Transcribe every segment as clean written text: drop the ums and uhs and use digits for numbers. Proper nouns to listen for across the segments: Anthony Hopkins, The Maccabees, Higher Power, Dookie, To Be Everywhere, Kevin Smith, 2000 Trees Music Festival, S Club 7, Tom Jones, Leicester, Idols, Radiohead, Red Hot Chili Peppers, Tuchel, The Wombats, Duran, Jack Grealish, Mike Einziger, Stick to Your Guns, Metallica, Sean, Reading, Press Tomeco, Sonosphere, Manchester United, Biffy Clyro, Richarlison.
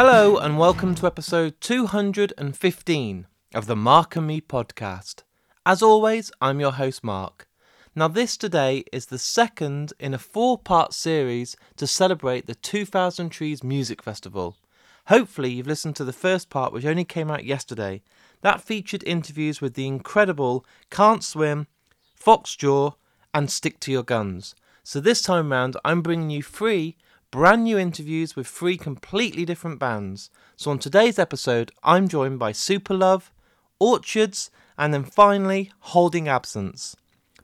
Hello and welcome to episode 215 of the Mark and Me podcast. As always, I'm your host Mark. Now this today is the second in a four-part series to celebrate the 2000 Trees Music Festival. Hopefully you've listened to the first part, which only came out yesterday. That featured interviews with the incredible Can't Swim, Foxjaw and Stick to Your Guns. So this time round I'm bringing you three brand new interviews with three completely different bands. So on today's episode, I'm joined by Superlove, Orchards, and then finally, Holding Absence.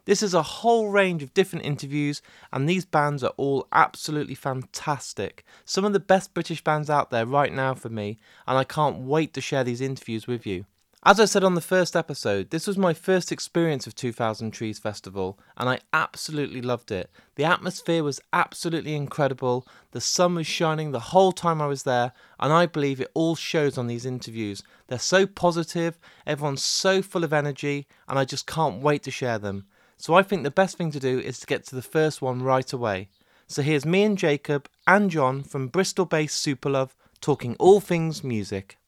This is a whole range of different interviews, and these bands are all absolutely fantastic. Some of the best British bands out there right now for me, and I can't wait to share these interviews with you. As I said on the first episode, this was my first experience of 2000 Trees Festival and I absolutely loved it. The atmosphere was absolutely incredible, the sun was shining the whole time I was there, and I believe it all shows on these interviews. They're so positive, everyone's so full of energy, and I just can't wait to share them. So I think the best thing to do is to get to the first one right away. So here's me and Jacob and John from Bristol-based Superlove talking all things music.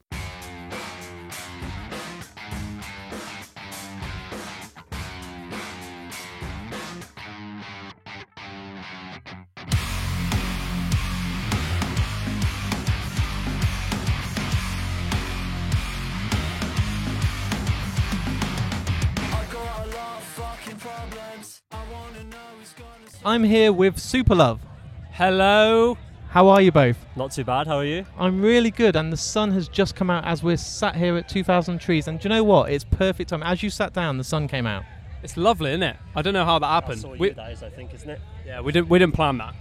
I'm here with Superlove. Hello. How are you both? Not too bad, how are you? I'm really good, and the sun has just come out as we're sat here at 2000 Trees, and do you know what? It's perfect time. As you sat down, the sun came out. It's lovely, isn't it? I don't know how that happened. That is, I think, isn't it? Yeah, we didn't plan that.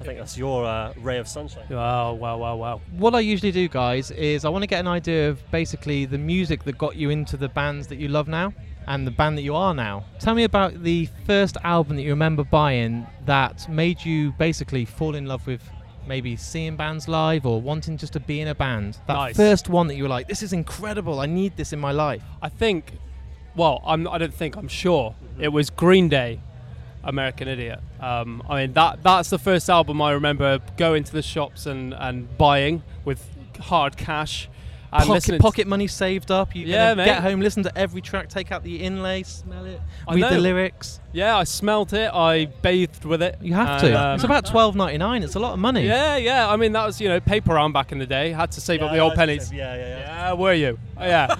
I think that's your ray of sunshine. Oh, wow. What I usually do, guys, is I want to get an idea of basically the music that got you into the bands that you love now and the band that you are now. Tell me about the first album that you remember buying that made you basically fall in love with maybe seeing bands live or wanting just to be in a band. First one that you were like, this is incredible, I need this in my life. I'm sure. Mm-hmm. It was Green Day. American Idiot. That's the first album I remember going to the shops and buying with hard cash. And pocket money saved up. Get home, listen to every track, take out the inlay, smell it, read the lyrics. Yeah, I smelt it, I bathed with it. You have to. It's about $12.99, it's a lot of money. Yeah, I mean, that was, paper round back in the day. Had to save up the old pennies. Yeah, were you? Yeah.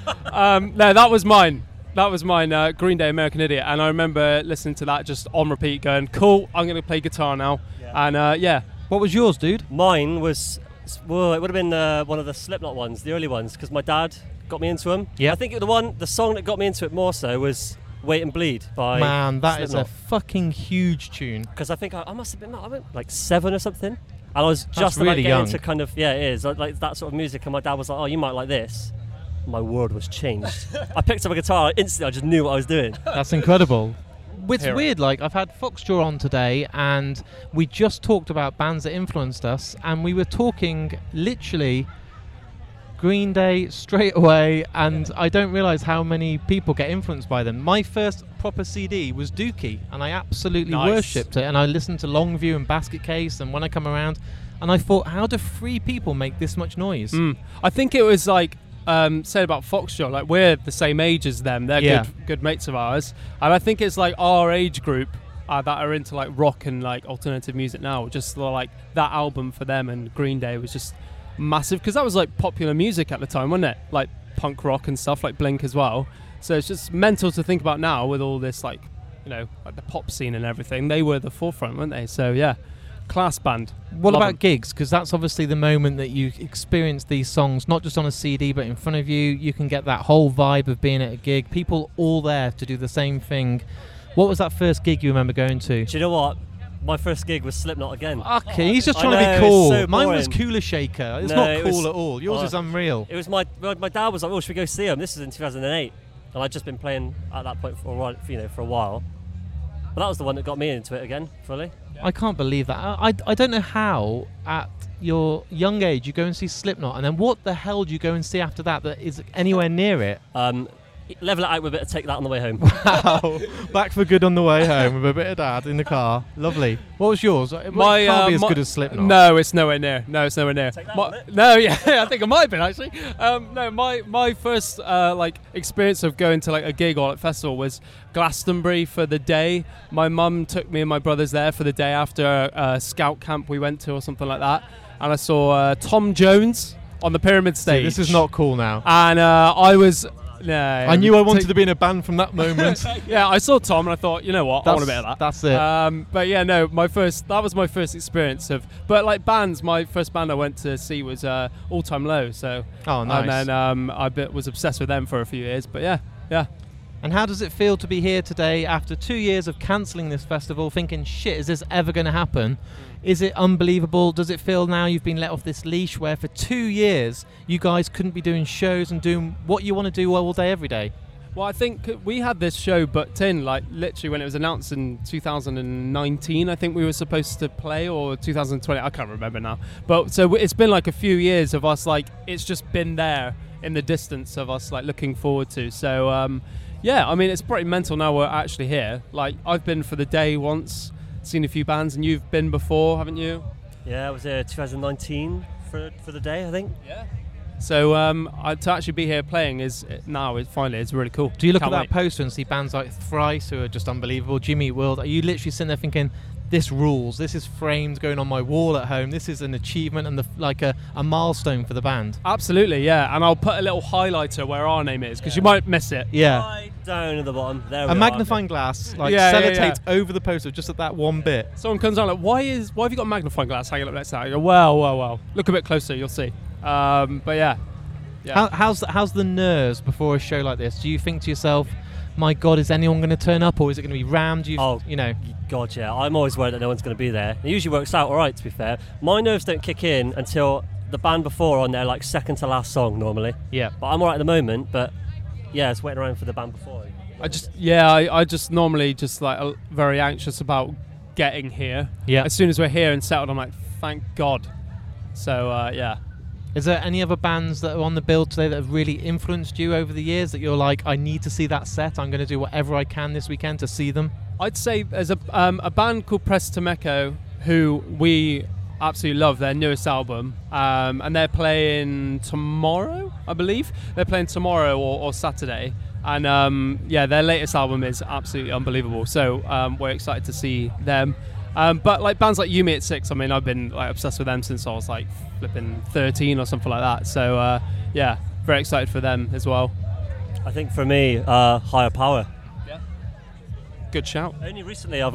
No, that was mine. That was mine, Green Day, American Idiot, and I remember listening to that just on repeat going, cool, I'm going to play guitar now, and yeah. What was yours, dude? Mine was, it would have been one of the Slipknot ones, the early ones, because my dad got me into them. Yep. I think the song that got me into it more so was Wait and Bleed by Slipknot. Is a fucking huge tune. Because I think I must have been, like 7 or something, and I was just really getting young. Into kind of, yeah, it is, like that sort of music, and my dad was like, oh, you might like this. My world was changed. I picked up a guitar instantly. I just knew what I was doing. That's incredible. It's weird, I've had Foxjaw on today and we just talked about bands that influenced us, and we were talking literally Green Day straight away, and I don't realise how many people get influenced by them. My first proper CD was Dookie, and I absolutely worshipped it, and I listened to Longview and Basket Case and When I Come Around, and I thought, how do three people make this much noise? I think it was say about Foxjaw, we're the same age as them. They're good mates of ours, and I think it's our age group that are into rock and alternative music now. Just that album for them and Green Day was just massive, because that was popular music at the time, wasn't it? Punk rock and stuff, Blink as well. So it's just mental to think about now with all this the pop scene and everything. They were the forefront, weren't they? So yeah. Class band. What about gigs? Because that's obviously the moment that you experience these songs, not just on a CD, but in front of you. You can get that whole vibe of being at a gig. People all there to do the same thing. What was that first gig you remember going to? Do you know what? My first gig was Slipknot again. Okay, he's just trying to be cool. So mine was Kula Shaker. It's not cool at all. Yours is unreal. It was my dad was like, "Oh, should we go see him?" This is in 2008, and I'd just been playing at that point for a while. But that was the one that got me into it again fully. I can't believe that. I don't know how, at your young age, you go and see Slipknot, and then what the hell do you go and see after that is anywhere near it? level it out with a bit of Take That on the way home. Wow. Back for good on the way home with a bit of Dad in the car. Lovely. What was yours? It can't be as good as Slipknot. No, it's nowhere near. Take That on it? No, yeah, I think it might have been, actually. No, my first experience of going to a gig or a festival was Glastonbury for the day. My mum took me and my brothers there for the day after a scout camp we went to or something like that. And I saw Tom Jones on the Pyramid stage. See, this is not cool now. And I was... No, I knew I wanted to be in a band from that moment. Yeah, I saw Tom and I thought, you know what, I want a bit of that. That's it. But yeah, no, that was my first experience of. But bands, my first band I went to see was All Time Low. So. Oh, nice. And then was obsessed with them for a few years. But yeah. And how does it feel to be here today after 2 years of cancelling this festival, thinking, shit, is this ever going to happen? Is it unbelievable? Does it feel now you've been let off this leash where for 2 years you guys couldn't be doing shows and doing what you want to do all day, every day? Well, I think we had this show booked in, literally when it was announced in 2019, I think we were supposed to play, or 2020, I can't remember now. But so it's been a few years of us, it's just been there in the distance of us, looking forward to. So, yeah, I mean, it's pretty mental now we're actually here. I've been for the day once, seen a few bands, and you've been before, haven't you? Yeah, I was there 2019 for the day, I think. Yeah. So to actually be here playing is really cool. Do you look at that poster and see bands like Thrice, who are just unbelievable, Jimmy World? Are you literally sitting there thinking, this rules, this is framed going on my wall at home, this is an achievement and a milestone for the band? Absolutely, yeah. And I'll put a little highlighter where our name is, because you might miss it. Yeah. Right down at the bottom. There we are. A magnifying glass, sellotaped over the poster, just at that one bit. Someone comes down why have you got a magnifying glass hanging up next to that? I go, well. Look a bit closer, you'll see. But yeah. How's the nerves before a show like this? Do you think to yourself, my God, is anyone going to turn up, or is it going to be rammed? God, yeah. I'm always worried that no one's going to be there. It usually works out all right, to be fair. My nerves don't kick in until the band before on their second to last song normally. Yeah. But I'm all right at the moment. But yeah, it's waiting around for the band before. I normally very anxious about getting here. Yeah. As soon as we're here and settled, I'm thank God. So yeah. Is there any other bands that are on the bill today that have really influenced you over the years that you're I need to see that set, I'm going to do whatever I can this weekend to see them? I'd say there's a band called Press Tomeco who we absolutely love, their newest album, and they're playing tomorrow, I believe. They're playing tomorrow or Saturday. And their latest album is absolutely unbelievable. So we're excited to see them. But bands like Yumi at Six, I mean, I've been obsessed with them since I was flipping 13 or something like that. So yeah, very excited for them as well. I think for me, Higher Power. Yeah. Good shout. Only recently I've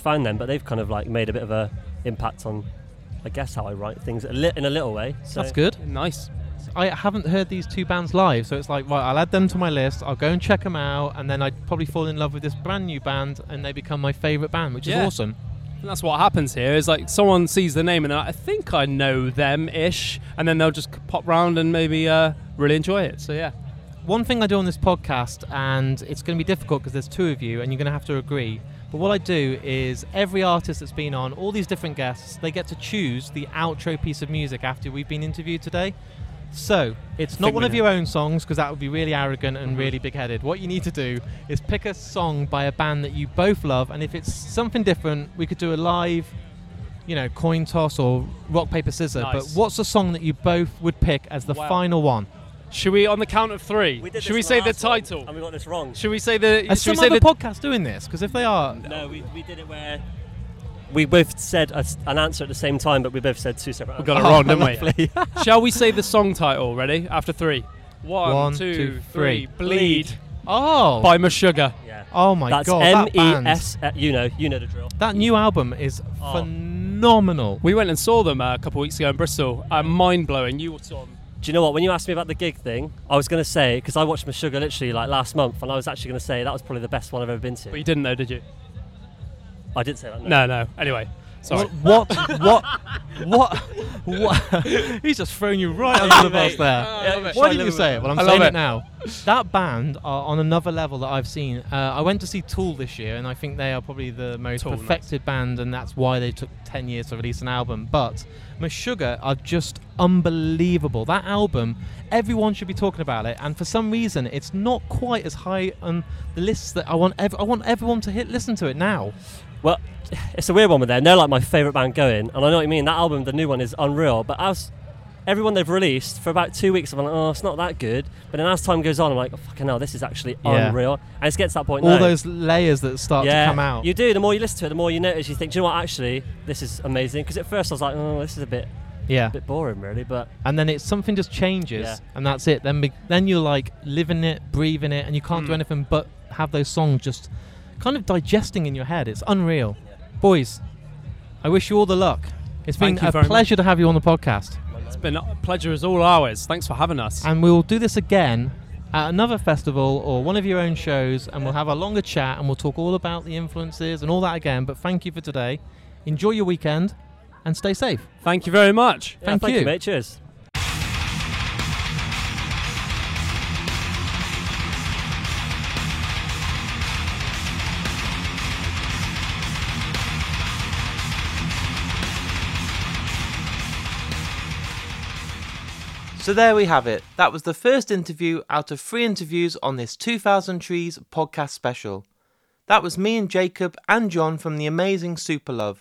found them, but they've kind of made a bit of a impact on, I guess, how I write things in a little way. So. That's good. Nice. I haven't heard these two bands live, so it's right, I'll add them to my list, I'll go and check them out, and then I'd probably fall in love with this brand new band, and they become my favourite band, which is awesome. And that's what happens here, is someone sees the name, and I think I know them-ish, and then they'll just pop round and maybe really enjoy it, so yeah. One thing I do on this podcast, and it's going to be difficult because there's two of you, and you're going to have to agree, but what I do is every artist that's been on, all these different guests, they get to choose the outro piece of music after we've been interviewed today. So, it's not one of your own songs, because that would be really arrogant and really big-headed. What you need to do is pick a song by a band that you both love, and if it's something different, we could do a live, coin toss or rock, paper, scissors. Nice. But what's a song that you both would pick as the final one? Should we, on the count of three, should we say the title? One, and we got this wrong. Should we say the... Are some other podcasts doing this? Because if they are... No, we did it where... We both said an answer at the same time, but we both said two separate answers. We got it wrong, didn't we? Shall we say the song title? Ready? After three. One, two, three. Bleed. Oh. By Meshuggah. Yeah. Oh, my God. That's M-E-S. You know the drill. That new album is phenomenal. We went and saw them a couple of weeks ago in Bristol. Mind-blowing. You saw them. Do you know what? When you asked me about the gig thing, I was going to say, because I watched Meshuggah literally last month, and I was actually going to say that was probably the best one I've ever been to. But you didn't, though, did you? I didn't say that. No. Anyway, sorry. What? He's just thrown you right under the bus there. Why didn't you say it? Well, I'm saying it now. that band are on another level that I've seen. I went to see Tool this year, and I think they are probably the most perfected band, and that's why they took 10 years to release an album. But Meshuggah are just unbelievable. That album, everyone should be talking about it, and for some reason, it's not quite as high on the lists that I want. I want everyone to listen to it now. Well, it's a weird one with them. They're like my favourite band going, and I know what you mean. That album, the new one, is unreal. But as everyone they've released, for about 2 weeks, I'm like, oh, it's not that good. But then as time goes on, I'm like, oh, fucking hell, this is actually unreal. And it gets to that point now. All those layers that start to come out. You do. The more you listen to it, the more you notice. You think, do you know what, actually, this is amazing. Because at first I was like, oh, this is a bit boring, really. But and then it's something just changes, and that's it. Then you're like living it, breathing it, and you can't do anything but have those songs just kind of digesting in your head. It's unreal. Yeah. Boys, I wish you all the luck. It's been a pleasure to have you on the podcast. It's been a pleasure as all ours. Thanks for having us. And we'll do this again at another festival or one of your own shows, and we'll have a longer chat and we'll talk all about the influences and all that again. But thank you for today. Enjoy your weekend and stay safe. Thank you very much. Yeah, thank you, mate. Cheers. So there we have it. That was the first interview out of 3 interviews on this 2000 Trees podcast special. That was me and Jacob and John from the amazing Superlove.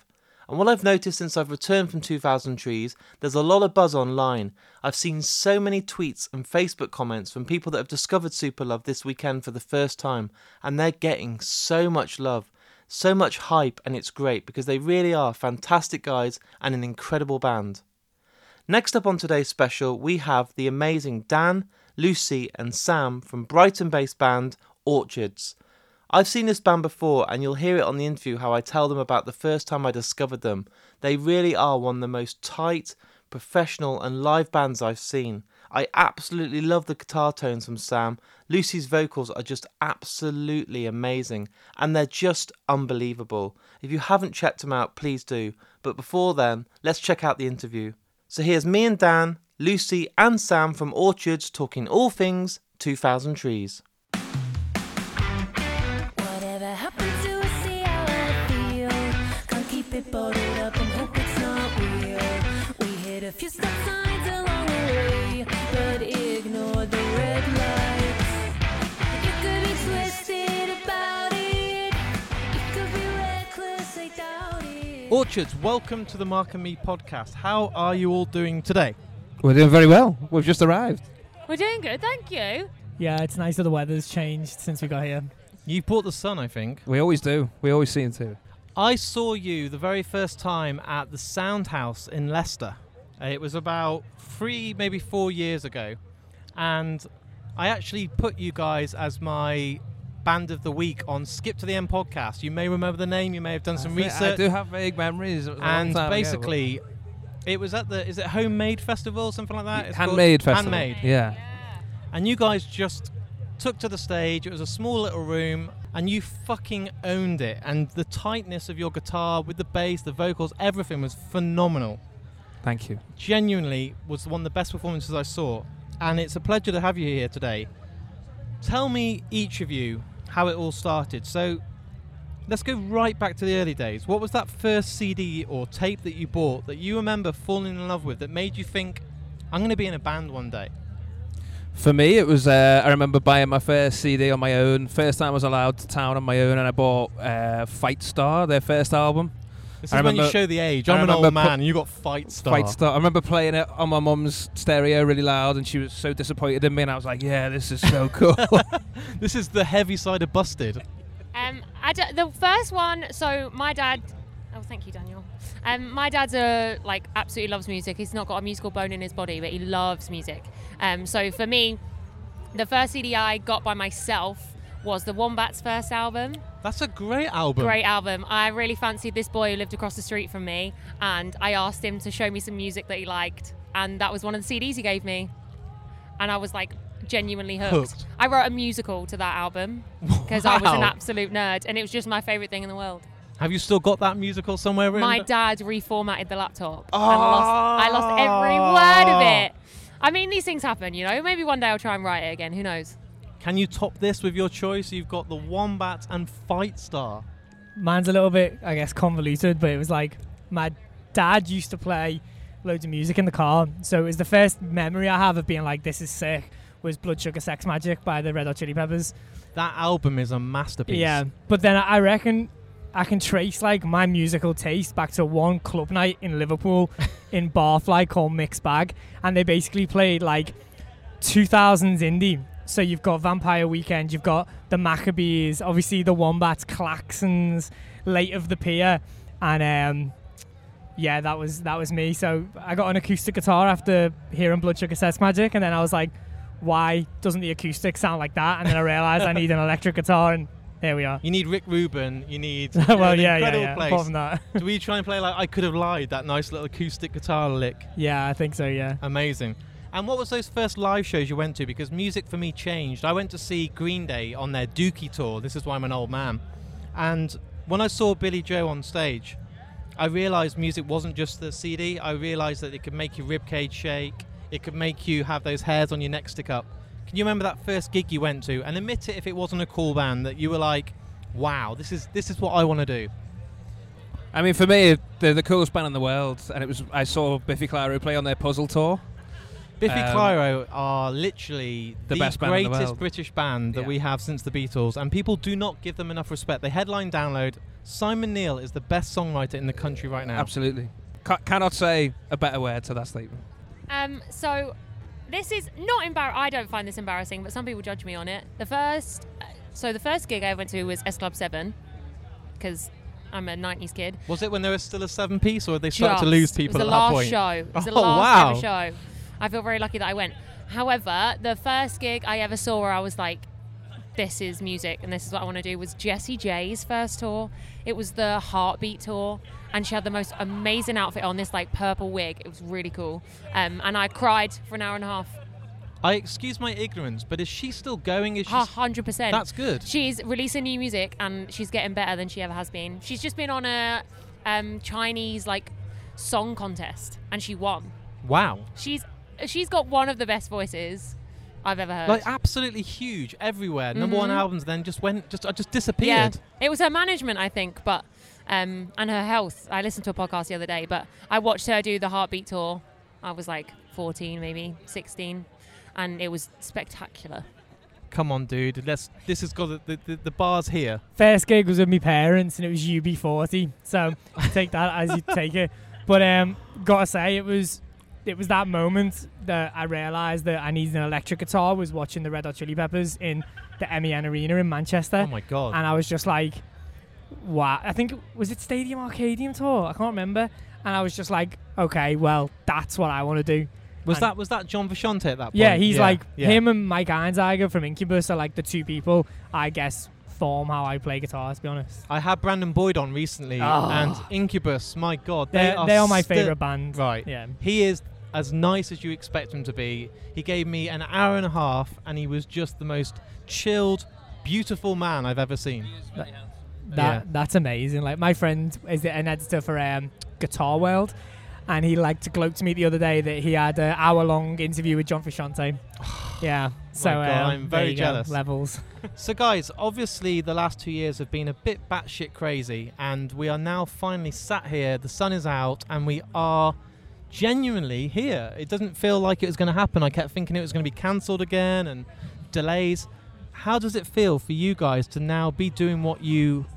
And what I've noticed since I've returned from 2000 Trees, there's a lot of buzz online. I've seen so many tweets and Facebook comments from people that have discovered Superlove this weekend for the first time. And they're getting so much love, so much hype, and it's great because they really are fantastic guys and an incredible band. Next up on today's special, we have the amazing Dan, Lucy and Sam from Brighton-based band Orchards. I've seen this band before, and you'll hear it on the interview how I tell them about the first time I discovered them. They really are one of the most tight, professional and live bands I've seen. I absolutely love the guitar tones from Sam. Lucy's vocals are just absolutely amazing, and they're just unbelievable. If you haven't checked them out, please do. But before then, let's check out the interview. So here's me and Dan, Lucy and Sam from Orchards talking all things 2000 Trees. Whatever happened to a sea, how I feel. Can't keep it bottled up and hope it's not real. We hit a few stop signs along the way, but ignore the red lights. You could be twisted about it. You could be reckless, I doubt it. Orchards, welcome to the Mark and Me podcast. How are you all doing today? We're doing very well. We've just arrived. We're doing good, thank you. Yeah, it's nice that the weather's changed since we got here. You brought the sun, I think. We always do. We always seem to. I saw you the very first time at the Sound House in Leicester. It was about 3, maybe 4 years ago. And I actually put you guys as my band of the week on Skip to the End podcast. You may remember the name, you may have done some research. I do have vague memories. And basically, it was at the, is it Homemade Festival, something like that? It's Handmade Festival. Handmade. Yeah. And you guys just took to the stage. It was a small little room, and you fucking owned it. And the tightness of your guitar with the bass, the vocals, everything was phenomenal. Thank you. Genuinely was one of the best performances I saw. And it's a pleasure to have you here today. Tell me, each of you, how it all started. So let's go right back to the early days. What was that first CD or tape that you bought that you remember falling in love with that made you think, I'm going to be in a band one day? For me, it was, I remember buying my first CD on my own. First time I was allowed to town on my own, and I bought Fightstar, their first album. This is when you show the age. I'm an old man, and you got Fightstar. Fightstar. I remember playing it on my mum's stereo really loud, and she was so disappointed in me, and I was like, yeah, this is so cool. This is the heavy side of Busted. The first one, so my dad... Oh, thank you, Daniel. My dad's absolutely loves music. He's not got a musical bone in his body, but he loves music. So for me, the first CD I got by myself was the Wombats' first album. That's a great album. Great album. I really fancied this boy who lived across the street from me, and I asked him to show me some music that he liked, and that was one of the CDs he gave me. And I was genuinely hooked. I wrote a musical to that album because I was an absolute nerd, and it was just my favourite thing in the world. Have you still got that musical somewhere? My dad reformatted the laptop. Oh. And I lost every word of it. I mean, these things happen, you know. Maybe one day I'll try and write it again. Who knows? Can you top this with your choice? You've got the Wombats and Fightstar. Mine's a little bit, I guess, convoluted, but it was like my dad used to play loads of music in the car. So it was the first memory I have of being like, this is sick, was Blood Sugar Sex Magic by the Red Hot Chili Peppers. That album is a masterpiece. Yeah, but then I reckon I can trace like my musical taste back to one club night in Liverpool in Barfly called Mixed Bag, and they basically played like 2000s indie. So you've got Vampire Weekend, you've got the Maccabees, obviously the Wombats, Claxons, Late of the Pier, and yeah, that was me. So I got an acoustic guitar after hearing Blood Sugar Sex Magic, and then I was like, why doesn't the acoustic sound like that? And then I realised I need an electric guitar, and here we are. You need Rick Rubin, you need well, incredible place. Apart from that. Do we try and play like I Could Have Lied, that nice little acoustic guitar lick? Yeah, I think so, yeah. Amazing. And what was those first live shows you went to? Because music for me changed. I went to see Green Day on their Dookie tour. This is why I'm an old man. And when I saw Billy Joe on stage, I realised music wasn't just the CD. I realised that it could make your ribcage shake. It could make you have those hairs on your neck stick up. Can you remember that first gig you went to? And admit it if it wasn't a cool band that you were like, wow, this is what I want to do. I mean, for me, they're the coolest band in the world. And I saw Biffy Clyro play on their Puzzle tour. Biffy Clyro are literally the best greatest band in the British band that we have since the Beatles, and people do not give them enough respect. They headline Download. Simon Neil is the best songwriter in the country right now. Absolutely. Cannot say a better word to that statement. So this is not embarrassing. I don't find this embarrassing, but some people judge me on it. The first gig I went to was S Club 7, because I'm a 90s kid. Was it when there was still a 7-piece, or did they start to lose people at that point? It was the last show. Wow. I feel very lucky that I went. However, the first gig I ever saw where I was like, this is music and this is what I want to do was Jessie J's first tour. It was the Heartbeat Tour, and she had the most amazing outfit on, this like purple wig. It was really cool. And I cried for an hour and a half. I excuse my ignorance, but is she still going? 100%. That's good. She's releasing new music and she's getting better than she ever has been. She's just been on a Chinese like song contest and she won. Wow. She's got one of the best voices I've ever heard. Like absolutely huge everywhere. Mm-hmm. Number one albums, then just disappeared. Yeah. It was her management, I think, but and her health. I listened to a podcast the other day, but I watched her do the Heartbeat Tour. I was like 14, maybe 16, and it was spectacular. Come on, dude. This has got the bars here. First gig was with my parents, and it was UB40. So take that as you take it. But gotta say, it was that moment that I realised that I needed an electric guitar, was watching the Red Hot Chili Peppers in the MEN Arena in Manchester. Oh, my God. And I was just like, wow. I think, was it Stadium Arcadium Tour? I can't remember. And I was just like, okay, well, that's what I want to do. Was that John Frusciante at that point? Yeah, him and Mike Einziger from Incubus are like the two people, I guess, form how I play guitar, to be honest. I had Brandon Boyd on recently, and Incubus, my God. They are my favourite band. Right. Yeah. He is as nice as you expect him to be. He gave me an hour and a half, and he was just the most chilled, beautiful man I've ever seen. That's amazing. Like, my friend is an editor for Guitar World, and he liked to gloat to me the other day that he had an hour-long interview with John Frusciante. Yeah. So my God, I'm very jealous. Levels. So guys, obviously the last 2 years have been a bit batshit crazy, and we are now finally sat here. The sun is out, and we are genuinely here. It doesn't feel like it was going to happen. I kept thinking it was going to be cancelled again and delays. How does it feel for you guys to now be doing what you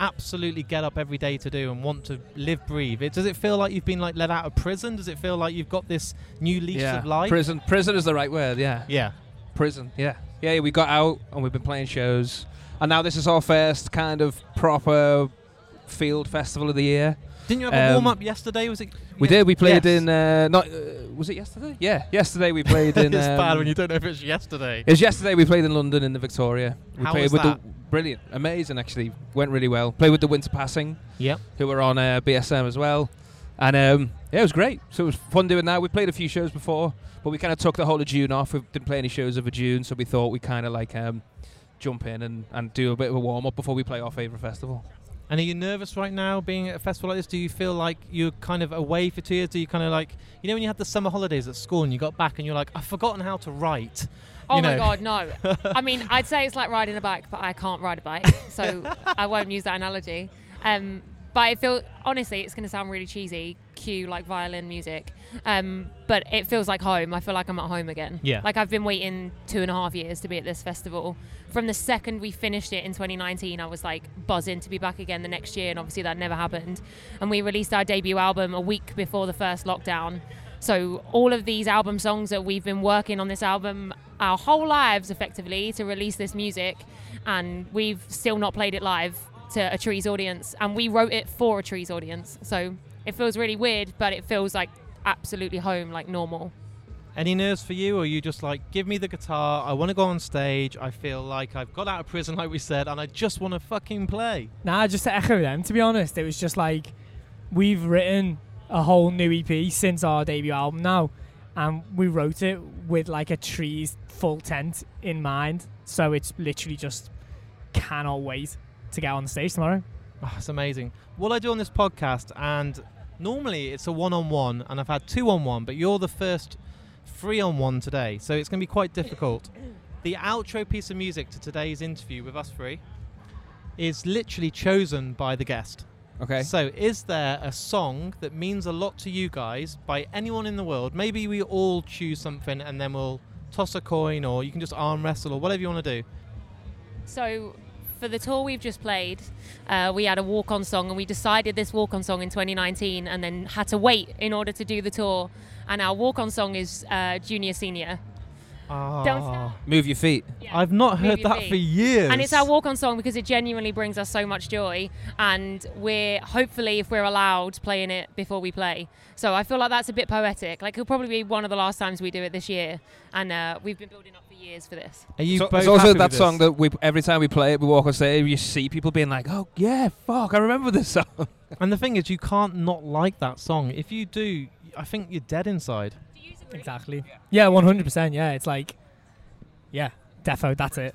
absolutely get up every day to do and want to live, breathe? Does it feel like you've been like let out of prison? Does it feel like you've got this new lease of life? Prison is the right word. Yeah. Prison. Yeah. We got out and we've been playing shows, and now this is our first kind of proper field festival of the year. Didn't you have a warm-up yesterday? Was it? We did. We played in... was it yesterday? Yeah. Yesterday we played in... It's bad when you don't know if it's yesterday. It was yesterday. We played in London in the Victoria. Brilliant. Amazing, actually. Went really well. Played with the Winter Passing, who were on BSM as well. And it was great. So it was fun doing that. We played a few shows before, but we kind of took the whole of June off. We didn't play any shows over June, so we thought we'd kind of like jump in and do a bit of a warm-up before we play our favourite festival. And are you nervous right now being at a festival like this? Do you feel like you're kind of away for 2 years? Do you kind of like, you know, when you had the summer holidays at school and you got back and you're like, I've forgotten how to write? Oh, you know. My God, no. I mean, I'd say it's like riding a bike, but I can't ride a bike, so I won't use that analogy. But I feel, honestly, it's going to sound really cheesy, cue like violin music, but it feels like home. I feel like I'm at home again. Yeah. Like I've been waiting 2.5 years to be at this festival. From the second we finished it in 2019, I was like buzzing to be back again the next year, and obviously that never happened. And we released our debut album a week before the first lockdown. So all of these album songs that we've been working on this album our whole lives effectively to release this music, and we've still not played it live to a Trees audience, and we wrote it for a Trees audience. So it feels really weird, but it feels like absolutely home, like normal. Any nerves for you, or are you just like, give me the guitar, I want to go on stage, I feel like I've got out of prison like we said, and I just want to fucking play? Nah, just to echo them, to be honest, it was just like, we've written a whole new EP since our debut album now, and we wrote it with like a Trees full tent in mind, so it's literally just cannot wait to get on stage tomorrow. Oh, that's amazing. What I do on this podcast, and normally it's a one-on-one, and I've had 2 on 1, but you're the first 3 on 1 today, so it's going to be quite difficult. The outro piece of music to today's interview with us three is literally chosen by the guest. Okay. So is there a song that means a lot to you guys by anyone in the world? Maybe we all choose something and then we'll toss a coin, or you can just arm wrestle or whatever you want to do. So for the tour we've just played, we had a walk-on song, and we decided this walk-on song in 2019 and then had to wait in order to do the tour. And our walk-on song is Junior Senior. Don't stop. Move your feet. Yeah. I've not heard that for years. And it's our walk-on song because it genuinely brings us so much joy, and we're hopefully, if we're allowed, playing it before we play. So I feel like that's a bit poetic. Like it'll probably be one of the last times we do it this year, and we've been building up for years for this. Are you so both? It's also that song that we, every time we play it, we walk on stage, you see people being like, "Oh yeah, fuck, I remember this song." And the thing is, you can't not like that song. If you do, I think you're dead inside. Exactly. Yeah, 100%. Yeah, it's like, yeah, defo, that's it.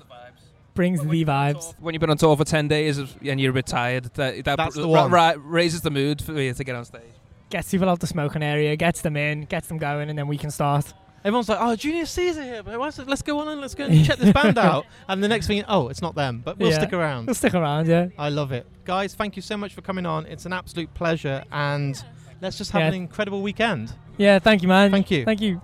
Brings the vibes. When you've been on tour for 10 days and you're retired, that raises the mood for you to get on stage. Gets people out the smoking area, gets them in, gets them going, and then we can start. Everyone's like, oh, Junior Caesar here, but let's go on and let's go and check this band out. And the next thing, oh, it's not them, but we'll stick around. We'll stick around, yeah. I love it. Guys, thank you so much for coming on. It's an absolute pleasure, and let's just have an incredible weekend. Yeah, thank you, man. Thank you. Thank you.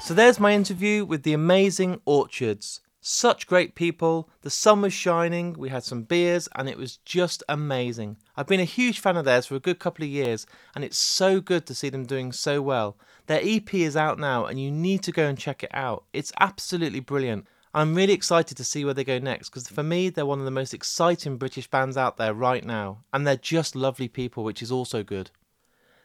So there's my interview with the amazing Orchards. Such great people, the sun was shining, we had some beers, and it was just amazing. I've been a huge fan of theirs for a good couple of years, and it's so good to see them doing so well. Their EP is out now, and you need to go and check it out. It's absolutely brilliant. I'm really excited to see where they go next, because for me, they're one of the most exciting British bands out there right now, and they're just lovely people, which is also good.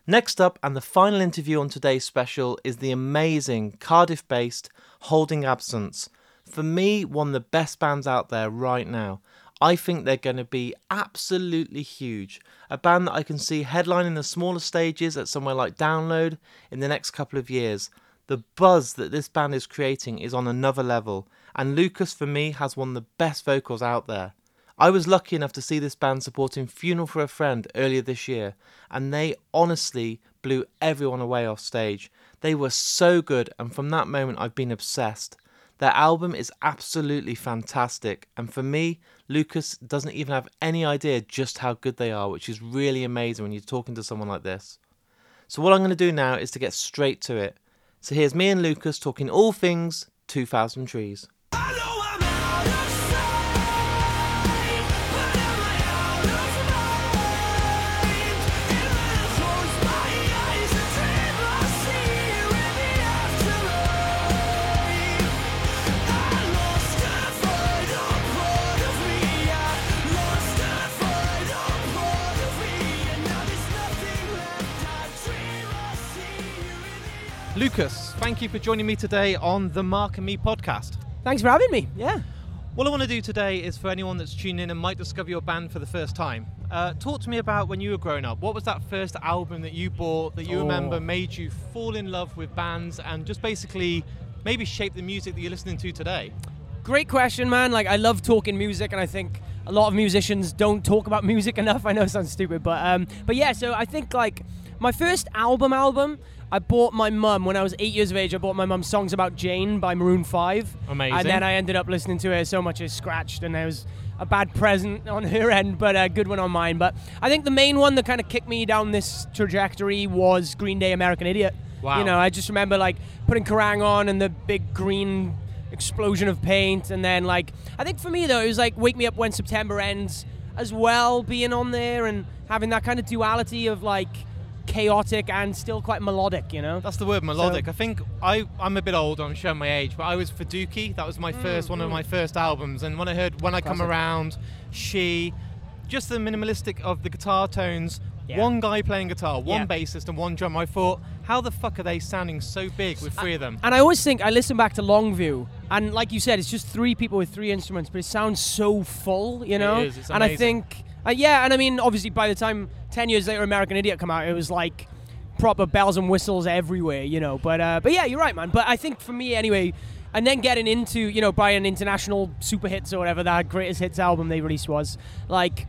Next up, and the final interview on today's special, is the amazing Cardiff-based Holding Absence. For me, one of the best bands out there right now. I think they're going to be absolutely huge. A band that I can see headlining the smaller stages at somewhere like Download in the next couple of years. The buzz that this band is creating is on another level, and Lucas, for me, has one of the best vocals out there. I was lucky enough to see this band supporting Funeral for a Friend earlier this year, and they honestly blew everyone away off stage. They were so good, and from that moment I've been obsessed. Their album is absolutely fantastic, and for me, Lucas doesn't even have any idea just how good they are, which is really amazing when you're talking to someone like this. So what I'm going to do now is to get straight to it. So here's me and Lucas talking all things 2000 Trees. Lucas, thank you for joining me today on the Mark and Me podcast. Thanks for having me, yeah. What I want to do today is for anyone that's tuning in and might discover your band for the first time. Talk to me about when you were growing up. What was that first album that you bought that you remember made you fall in love with bands and just basically maybe shape the music that you're listening to today? Great question, man. Like, I love talking music, and I think a lot of musicians don't talk about music enough. I know it sounds stupid, but yeah, so I think like my first album, I bought my mum when I was 8 years of age. I bought my mum Songs About Jane by Maroon 5. Amazing. And then I ended up listening to her so much it scratched, and it was a bad present on her end, but a good one on mine. But I think the main one that kind of kicked me down this trajectory was Green Day, American Idiot. Wow. You know, I just remember like putting Kerrang on and the big green explosion of paint, and then like I think for me though it was like Wake Me Up When September Ends as well, being on there and having that kind of duality of like chaotic and still quite melodic, you know? That's the word, melodic. So, I think I'm a bit old, I'm showing my age, but I was for Dookie. That was my first, one of my first albums, and when I heard When I Classic. Come Around, She, just the minimalistic of the guitar tones, one guy playing guitar, one bassist and one drummer, I thought, how the fuck are they sounding so big with three of them? And I always think, I listen back to Longview, and like you said, it's just three people with three instruments, but it sounds so full, you know? It is, it's amazing. And I think, and I mean, obviously by the time 10 years later American Idiot come out, it was like proper bells and whistles everywhere, you know? But yeah, you're right, man. But I think for me anyway, and then getting into, you know, buying International Super Hits or whatever that Greatest Hits album they released was, like,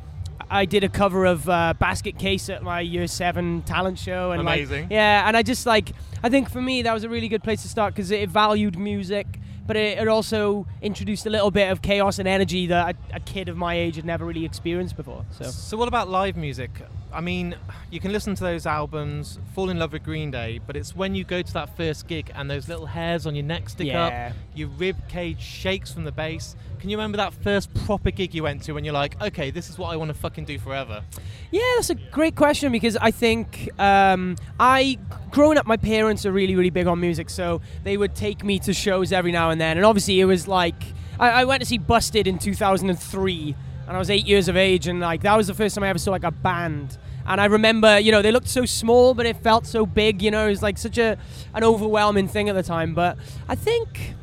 I did a cover of Basket Case at my year 7 talent show. And amazing. Like, yeah, and I just like, I think for me that was a really good place to start because it valued music, but it also introduced a little bit of chaos and energy that a kid of my age had never really experienced before. So what about live music? I mean, you can listen to those albums, fall in love with Green Day, but it's when you go to that first gig and those little hairs on your neck stick up, your rib cage shakes from the bass. Can you remember that first proper gig you went to when you're like, okay, this is what I want to fucking do forever? Yeah, that's a great question because I think growing up, my parents are really, really big on music, so they would take me to shows every now and then. And obviously it was like, I went to see Busted in 2003 and I was 8 years of age, and like that was the first time I ever saw like a band. And I remember, you know, they looked so small, but it felt so big, you know, it was like such an overwhelming thing at the time. But I think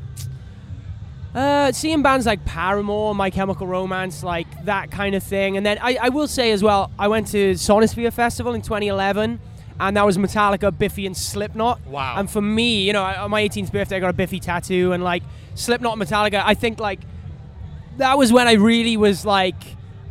seeing bands like Paramore, My Chemical Romance, like that kind of thing. And then I will say as well, I went to Sonosphere Festival in 2011, and that was Metallica, Biffy and Slipknot. Wow. And for me, you know, on my 18th birthday, I got a Biffy tattoo, and like Slipknot, Metallica, I think like that was when I really was like,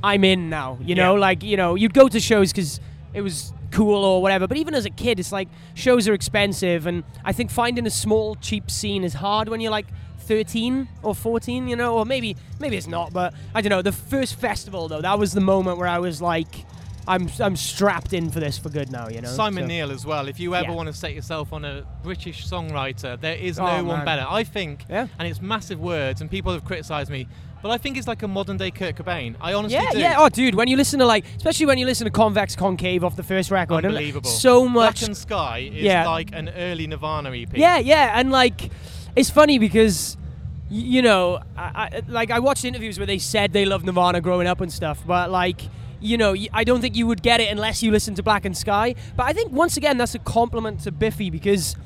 I'm in now, you know, like, you know, you'd go to shows because it was cool or whatever, but even as a kid, it's like shows are expensive, and I think finding a small, cheap scene is hard when you're like 13 or 14, you know, or maybe it's not, but I don't know. The first festival, though, that was the moment where I was like, I'm strapped in for this for good now, you know. Simon Neil as well. If you ever want to set yourself on a British songwriter, there is no one better. I think, and it's massive words, and people have criticised me, but I think it's like a modern-day Kurt Cobain. I honestly do. Yeah. Oh, dude, when you listen to like, especially when you listen to Convex Concave off the first record. Unbelievable. So much. Black and Sky is like an early Nirvana EP. Yeah, and like, it's funny because, you know, I watched interviews where they said they loved Nirvana growing up and stuff, but like, you know, I don't think you would get it unless you listen to Black and Sky. But I think, once again, that's a compliment to Biffy, because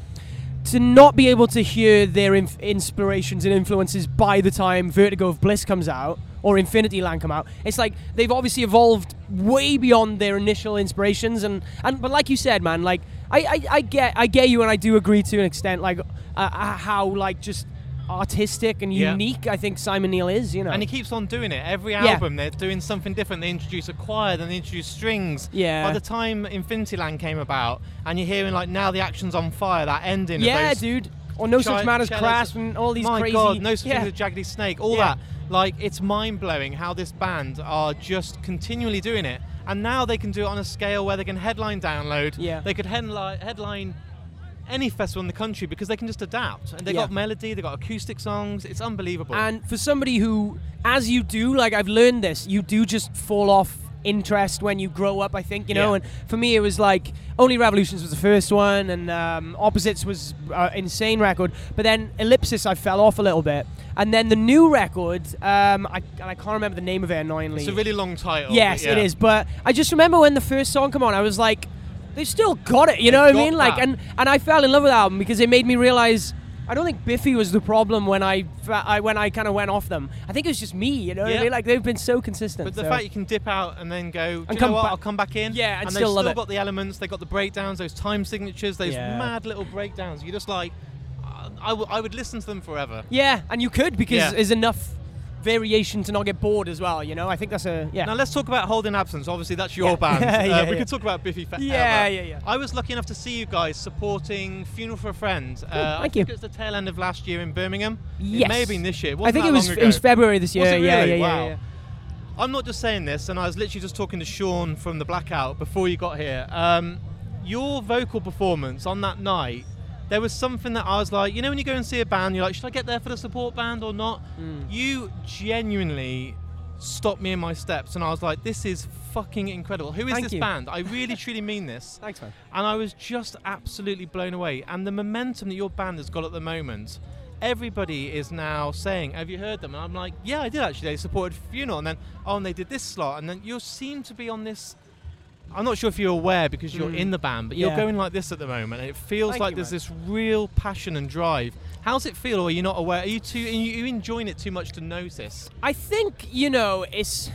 to not be able to hear their inspirations and influences by the time Vertigo of Bliss comes out or Infinity Land come out, it's like they've obviously evolved way beyond their initial inspirations. But like you said, man, like I get you, and I do agree to an extent, like how like just artistic and unique I think Simon Neil is, you know. And he keeps on doing it. Every album they're doing something different. They introduce a choir, then they introduce strings. By the time Infinity Land came about and you're hearing like Now the Action's on Fire, that ending of those, dude. Or No Such Man as Crash and all these crazy. My God, No Such Thing as a Jaggedy Snake, all that. Like, it's mind-blowing how this band are just continually doing it. And now they can do it on a scale where they can headline Download. They could headline any festival in the country because they can just adapt, and they got melody, they got acoustic songs. It's unbelievable. And for somebody who, as you do, like I've learned this, you do just fall off interest when you grow up, I think, you know. And for me it was like Only Revolutions was the first one, and Opposites was insane record, but then Ellipsis I fell off a little bit, and then the new record, I can't remember the name of it, annoyingly. It's a really long title. Yes, it is, but I just remember when the first song came on, I was like, They still got it, you know what I mean? Like, and I fell in love with the album because it made me realize I don't think Biffy was the problem when I kind of went off them. I think it was just me, you know what I mean? Like, they've been so consistent. But the fact you can dip out and then go, do you know what, I'll come back in. Yeah, and still love it. And they've still got the elements, they've got the breakdowns, those time signatures, those mad little breakdowns. You're just like, I would listen to them forever. Yeah, and you could because there's enough variation to not get bored as well, you know? I think that's a, Now let's talk about Holding Absence. Obviously, that's your band. We could talk about Biffy forever. Yeah. I was lucky enough to see you guys supporting Funeral for a Friend. Thank you. I think it was the tail end of last year in Birmingham. Yes. It may have been this year. I think it was February this year. Was it really? Yeah. I'm not just saying this, and I was literally just talking to Sean from The Blackout before you got here. Your vocal performance on that night, there was something that I was like, you know when you go and see a band, you're like, should I get there for the support band or not? Mm. You genuinely stopped me in my steps, and I was like, this is fucking incredible. Who is this band? I really, truly mean this. Thanks, man. And I was just absolutely blown away. And the momentum that your band has got at the moment, everybody is now saying, have you heard them? And I'm like, yeah, I did actually. They supported Funeral, and then, oh, and they did this slot. And then you seem to be on this... I'm not sure if you're aware because you're in the band, but you're going like this at the moment, and it feels like there's this real passion and drive. How's it feel, or are you not aware? Are you enjoying it too much to notice? I think, you know, it's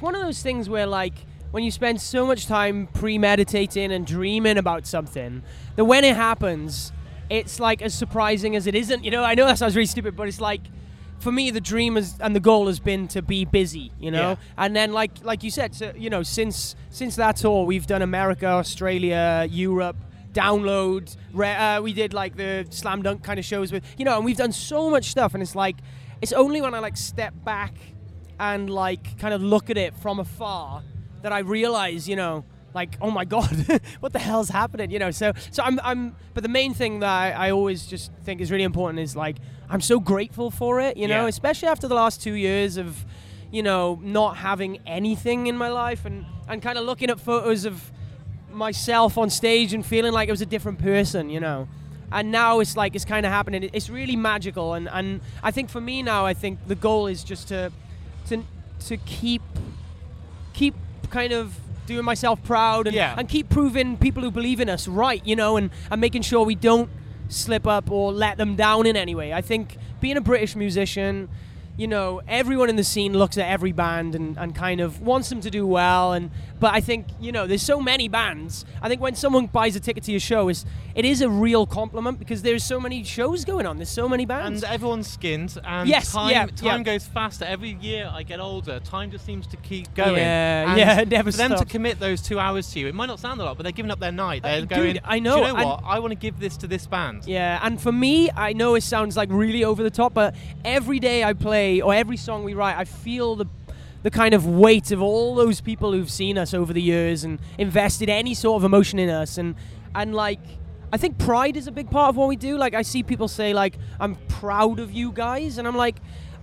one of those things where, like, when you spend so much time premeditating and dreaming about something, that when it happens, it's, like, as surprising as it isn't. You know, I know that sounds really stupid, but it's like, for me, the dream and the goal has been to be busy, you know? Yeah. And then, like you said, so, you know, since that tour, we've done America, Australia, Europe, Download. We did, like, the Slam Dunk kind of shows with, you know, and we've done so much stuff. And it's like, it's only when I, like, step back and, like, kind of look at it from afar that I realize, you know, like, oh, my God, what the hell's happening, you know? But the main thing that I always just think is really important is, like, I'm so grateful for it, you know, especially after the last 2 years of, you know, not having anything in my life and kind of looking at photos of myself on stage and feeling like I was a different person, you know. And now it's like, it's kind of happening. It's really magical. And I think for me now, I think the goal is just to keep kind of doing myself proud and keep proving people who believe in us right, you know, and making sure we don't slip up or let them down in any way. I think being a British musician, you know, everyone in the scene looks at every band and kind of wants them to do well. But I think, you know, there's so many bands. I think when someone buys a ticket to your show, it is a real compliment because there's so many shows going on. There's so many bands. And everyone's skinned. And time goes faster. Every year I get older. Time just seems to keep going. It never stops. For them to commit those 2 hours to you, it might not sound a lot, but they're giving up their night. They're going, dude, I know. Do you know what? I want to give this to this band. Yeah, and for me, I know it sounds like really over the top, but every day I play, or every song we write, I feel the kind of weight of all those people who've seen us over the years and invested any sort of emotion in us, and like, I think pride is a big part of what we do. Like, I see people say, like, I'm proud of you guys, and I'm like,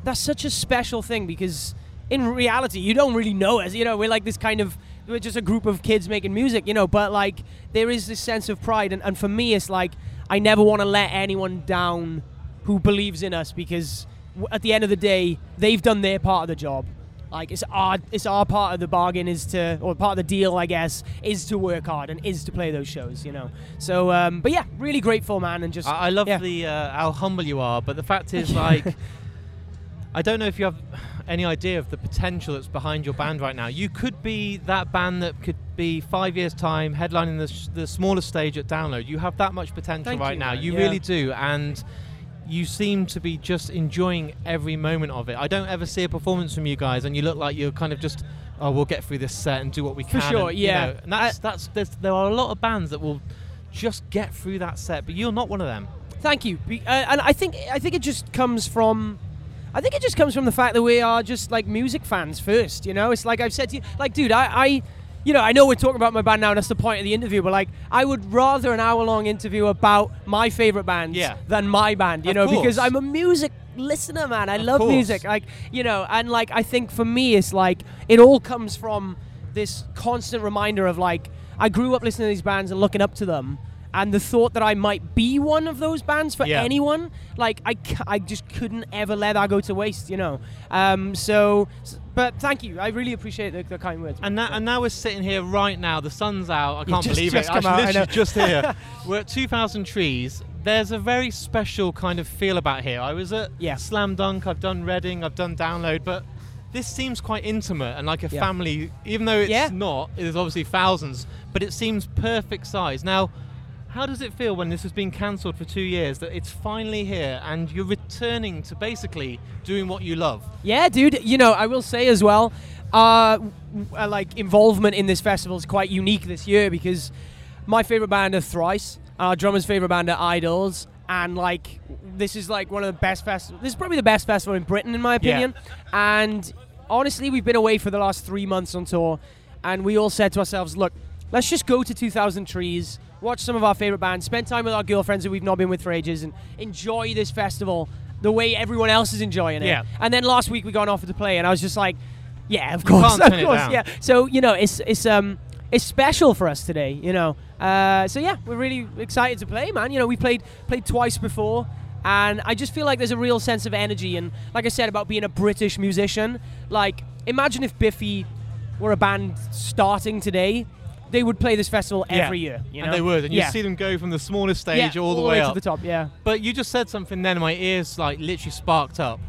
that's such a special thing because in reality you don't really know us, you know, we're like this kind of, we're just a group of kids making music, you know, but like, there is this sense of pride, and for me it's like, I never want to let anyone down who believes in us, because at the end of the day, they've done their part of the job. Like, it's our part of the bargain part of the deal, I guess, is to work hard and is to play those shows, you know. So, but yeah, really grateful, man, and just... I love how humble you are, but the fact is, like, I don't know if you have any idea of the potential that's behind your band right now. You could be that band that could be 5 years' time headlining the smallest stage at Download. You have that much potential right now. You really do, and... you seem to be just enjoying every moment of it. I don't ever see a performance from you guys, and you look like you're kind of just, oh, we'll get through this set and do what we can. For sure, and, yeah. You know, and there are a lot of bands that will just get through that set, but you're not one of them. Thank you. And I think it just comes from the fact that we are just like music fans first. You know, it's like I've said to you, like, dude, you know, I know we're talking about my band now, and that's the point of the interview, but, like, I would rather an hour-long interview about my favourite bands than my band, you know, of course. Because I'm a music listener, man. I love music. Like, you know, and, like, I think for me it's, like, it all comes from this constant reminder of, like, I grew up listening to these bands and looking up to them, and the thought that I might be one of those bands for anyone, like I just couldn't ever let that go to waste, you know. But thank you. I really appreciate the kind words. And now we're sitting here right now. The sun's out. I can't believe it. Actually, this is just here. We're at 2000 Trees. There's a very special kind of feel about here. I was at Slam Dunk. I've done Reading. I've done Download. But this seems quite intimate and like a family, even though it's not. There's obviously thousands, but it seems perfect size. Now, how does it feel when this has been cancelled for 2 years, that it's finally here and you're returning to basically doing what you love? Yeah, dude. You know, I will say as well, like involvement in this festival is quite unique this year because my favourite band are Thrice, our drummer's favourite band are Idols, and like this is like one of the best festivals. This is probably the best festival in Britain, in my opinion. Yeah. And honestly, we've been away for the last 3 months on tour, and we all said to ourselves, look, let's just go to 2000 Trees, watch some of our favourite bands, spend time with our girlfriends who we've not been with for ages, and enjoy this festival the way everyone else is enjoying it. Yeah. And then last week we got an offer to play, and I was just like, yeah, of course, yeah. So, you know, it's special for us today, you know. So yeah, we're really excited to play, man. You know, we played twice before, and I just feel like there's a real sense of energy, and like I said about being a British musician, like imagine if Biffy were a band starting today. They would play this festival every year. You know? And they would. And you see them go from the smallest stage all the way up. To the top, yeah. But you just said something then, and my ears like literally sparked up.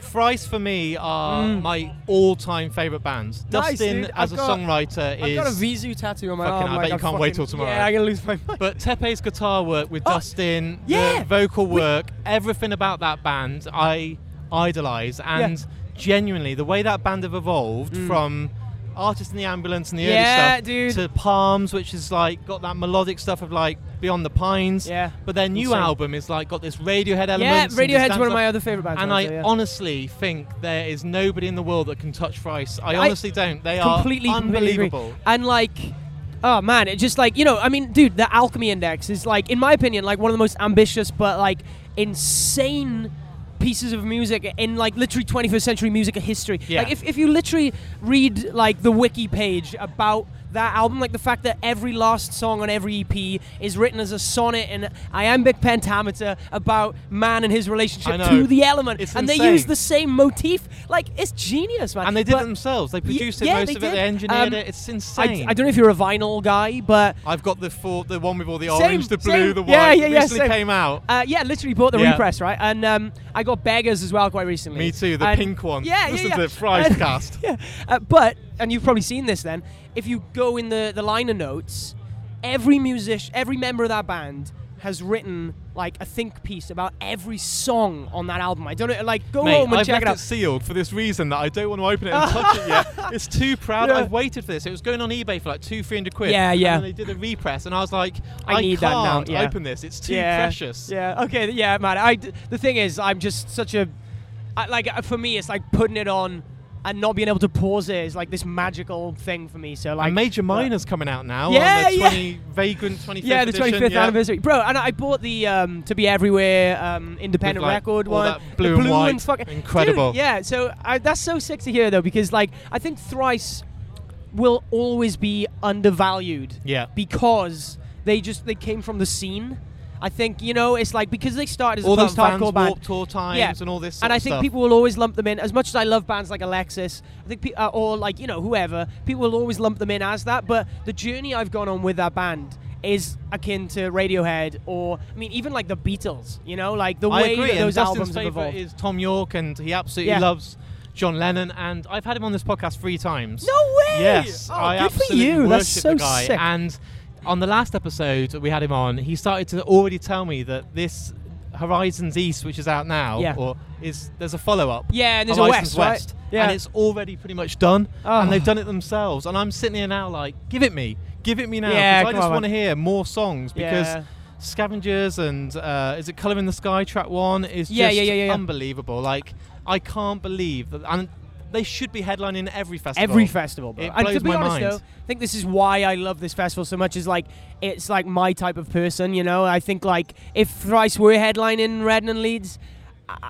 Thrice, for me, are my all-time favourite bands. Nice, Dustin, dude. I've got a Visu tattoo on my arm. I bet you can't wait till tomorrow. Yeah, I'm going to lose my mind. But Tepe's guitar work with Dustin, the vocal work, everything about that band, I idolise. And genuinely, the way that band have evolved from Artists in the Ambulance and the early stuff to Palms, which is like got that melodic stuff of like Beyond the Pines, but their new album is like got this Radiohead element. Yeah, Radiohead's one of my other favourite bands. And I honestly think there is nobody in the world that can touch Thrice. I honestly don't. They are unbelievable. Completely. And like, oh man, it's just like, you know, I mean, dude, the Alchemy Index is like, in my opinion, like one of the most ambitious but like insane pieces of music in like literally 21st century music history. Yeah. Like if you literally read like the wiki page about that album, like the fact that every last song on every EP is written as a sonnet in iambic pentameter about man and his relationship to the element. It's insane. They use the same motif. Like, it's genius, man. And they did it themselves. They produced it, most of it. They engineered it. It's insane. I don't know if you're a vinyl guy, but I've got the one with all the orange, the blue, the white. Yeah, recently came out. Literally bought the repress, right? And I got Beggars as well quite recently. Me too, the pink one. Listen to the Thrice cast. And you've probably seen this then, if you go in the liner notes, every member of that band has written like a think piece about every song on that album. I don't know, like go home and check it out. I've left it sealed for this reason that I don't want to open it and touch it yet. It's too proud. Yeah. I've waited for this. It was going on eBay for like £200-300. Yeah. And then they did a repress, and I was like, I need can't that now. Open this. It's too precious. Yeah. Okay. Yeah, man. The thing is, I'm just such a for me, it's like putting it on and not being able to pause it is like this magical thing for me. So like, and Major Minor's coming out now on the 25th edition, anniversary. Bro, and I bought the To Be Everywhere independent record all one. That blue and white. And fucking incredible. Dude, that's so sick to hear though, because like I think Thrice will always be undervalued because they came from the scene. I think, you know, it's like because they started as a post-hardcore band. Warped Tour times and all this sort of stuff. And I think people will always lump them in, as much as I love bands like Alexis, I think or like, you know, whoever, people will always lump them in as that, but the journey I've gone on with that band is akin to Radiohead or, I mean, even like the Beatles, you know, like the way that those albums have evolved. Is Tom Yorke, and he absolutely loves John Lennon, and I've had him on this podcast 3 times. No way! Yes, I absolutely worship the guy. Sick. And on the last episode that we had him on, he started to already tell me that this Horizons East, which is out now, there's a follow-up. Yeah, and there's Horizons a West, right? Yeah. And it's already pretty much done, and they've done it themselves. And I'm sitting here now like, give it me now, because I just want to hear more songs, because Scavengers and is it Colour in the Sky track 1 is just unbelievable. Like, I can't believe that. And they should be headlining every festival. Every festival, bro. It blows my mind. Though, I think this is why I love this festival so much, is like, it's like my type of person, you know? I think like, if Thrice were headlining Reading and Leeds,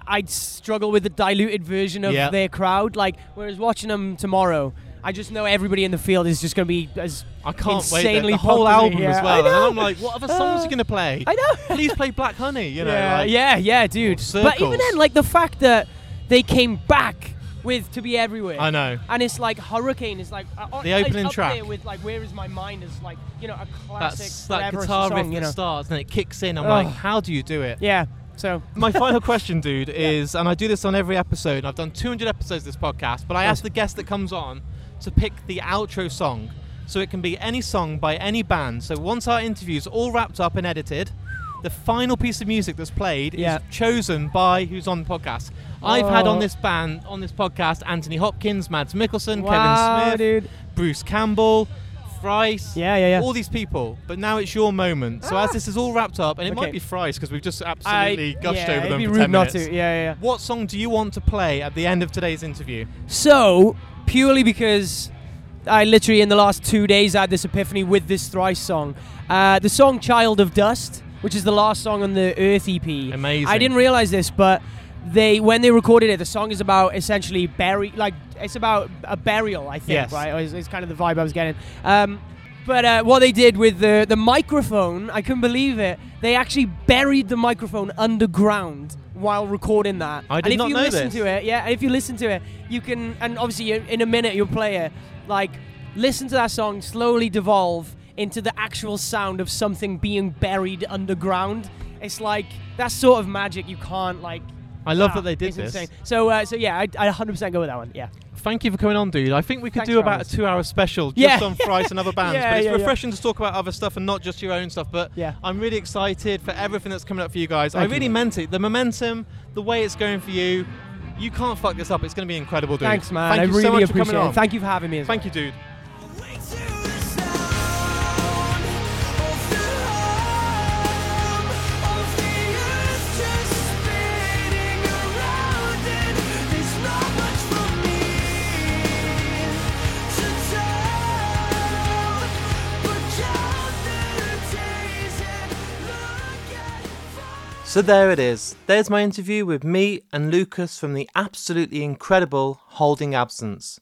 I'd struggle with the diluted version of their crowd. Like, whereas watching them tomorrow, I just know everybody in the field is just going to be as I can't insanely wait the whole album as well. And I'm like, what other songs are you going to play? I know. Please play Black Honey, you know. Yeah, like, yeah, dude. But even then, like the fact that they came back with To Be Everywhere. I know. And it's like Hurricane is like the opening track there with like Where Is My Mind is like, you know, a classic. That's that guitar song, riff that starts and it kicks in. I'm like, how do you do it? Yeah. So my final question, dude, is, and I do this on every episode, and I've done 200 episodes of this podcast, but I ask the guest that comes on to pick the outro song. So it can be any song by any band. So once our interview's all wrapped up and edited, the final piece of music that's played is chosen by who's on the podcast. I've had on this podcast, Anthony Hopkins, Mads Mikkelsen, Kevin Smith, Bruce Campbell, Thrice, all these people. But now it's your moment. So as this is all wrapped up, and it might be Thrice because we've just absolutely gushed over them for 10 minutes. Yeah. What song do you want to play at the end of today's interview? So purely because I literally in the last 2 days had this epiphany with this Thrice song. The song Child of Dust, which is the last song on the Earth EP. Amazing. I didn't realize this, but when they recorded it, the song is about essentially it's about a burial, I think, right? It's kind of the vibe I was getting. But what they did with the microphone, I couldn't believe it. They actually buried the microphone underground while recording that. I did not know this. If you listen to it, you can, and obviously in a minute you'll play it, like listen to that song slowly devolve into the actual sound of something being buried underground. It's like that sort of magic you can't like. I love that they did this. Insane. So yeah, I 100% go with that one. Yeah. Thank you for coming on, dude. I think we could do about a 2-hour special just on Thrice and other bands. But it's refreshing to talk about other stuff and not just your own stuff. But I'm really excited for everything that's coming up for you guys. I really meant it. The momentum, the way it's going for you. You can't fuck this up. It's going to be incredible, dude. Thanks, man. Thank you really so much appreciate for coming on. Thank you for having me. Thank you, dude. So there it is. There's my interview with me and Lucas from the absolutely incredible Holding Absence.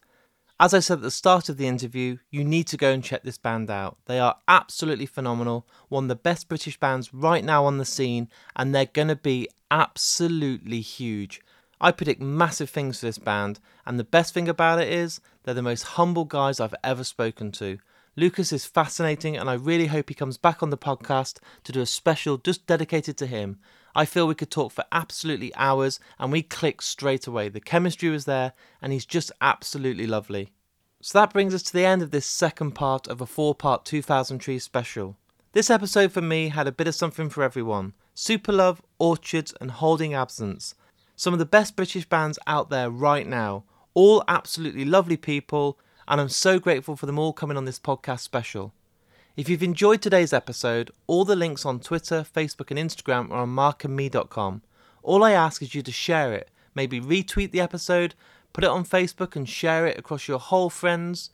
As I said at the start of the interview, you need to go and check this band out. They are absolutely phenomenal, one of the best British bands right now on the scene, and they're going to be absolutely huge. I predict massive things for this band, and the best thing about it is they're the most humble guys I've ever spoken to. Lucas is fascinating, and I really hope he comes back on the podcast to do a special just dedicated to him. I feel we could talk for absolutely hours, and we clicked straight away. The chemistry was there, and he's just absolutely lovely. So that brings us to the end of this second part of a 4-part 2000 Trees special. This episode for me had a bit of something for everyone. Superlove, Orchards, and Holding Absence. Some of the best British bands out there right now. All absolutely lovely people, and I'm so grateful for them all coming on this podcast special. If you've enjoyed today's episode, all the links on Twitter, Facebook and Instagram are on markandme.com. All I ask is you to share it, maybe retweet the episode, put it on Facebook and share it across your whole friends,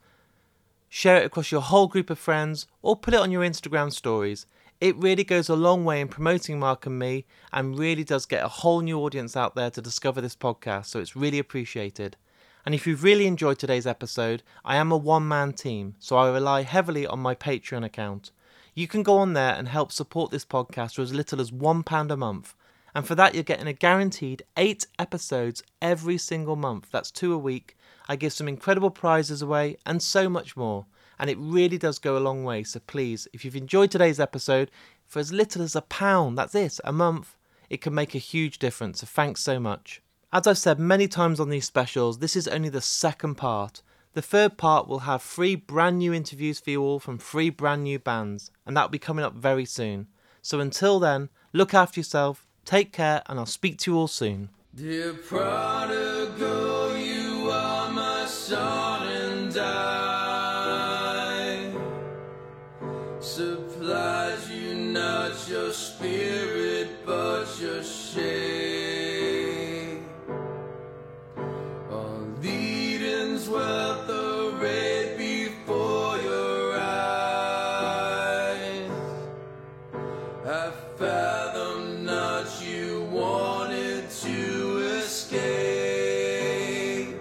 share it across your whole group of friends, or put it on your Instagram stories. It really goes a long way in promoting Mark and Me and really does get a whole new audience out there to discover this podcast, so it's really appreciated. And if you've really enjoyed today's episode, I am a one-man team, so I rely heavily on my Patreon account. You can go on there and help support this podcast for as little as £1 a month. And for that, you're getting a guaranteed 8 episodes every single month. That's 2 a week. I give some incredible prizes away and so much more. And it really does go a long way. So please, if you've enjoyed today's episode, for as little as £1, that's it, a month, it can make a huge difference. So thanks so much. As I've said many times on these specials, this is only the second part. The third part will have 3 brand new interviews for you all from 3 brand new bands, and that'll be coming up very soon. So until then, look after yourself, take care, and I'll speak to you all soon. Dear prodigal, you are my son and I supplies you not your spirit but your shame. Well, the red before your eyes, I fathom not you wanted to escape.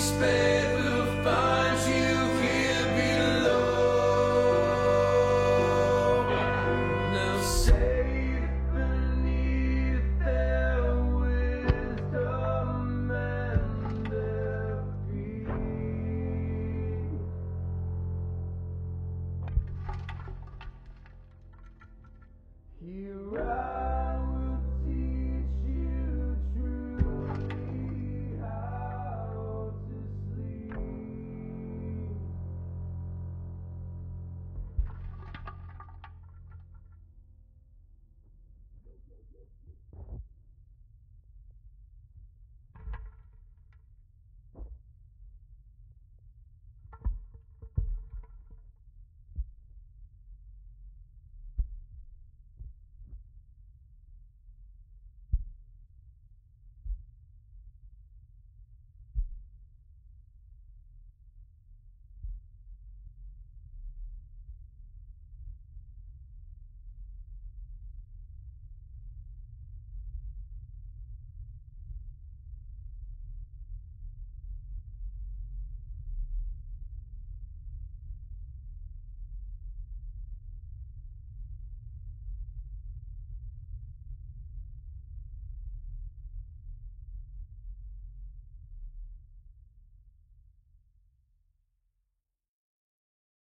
Space.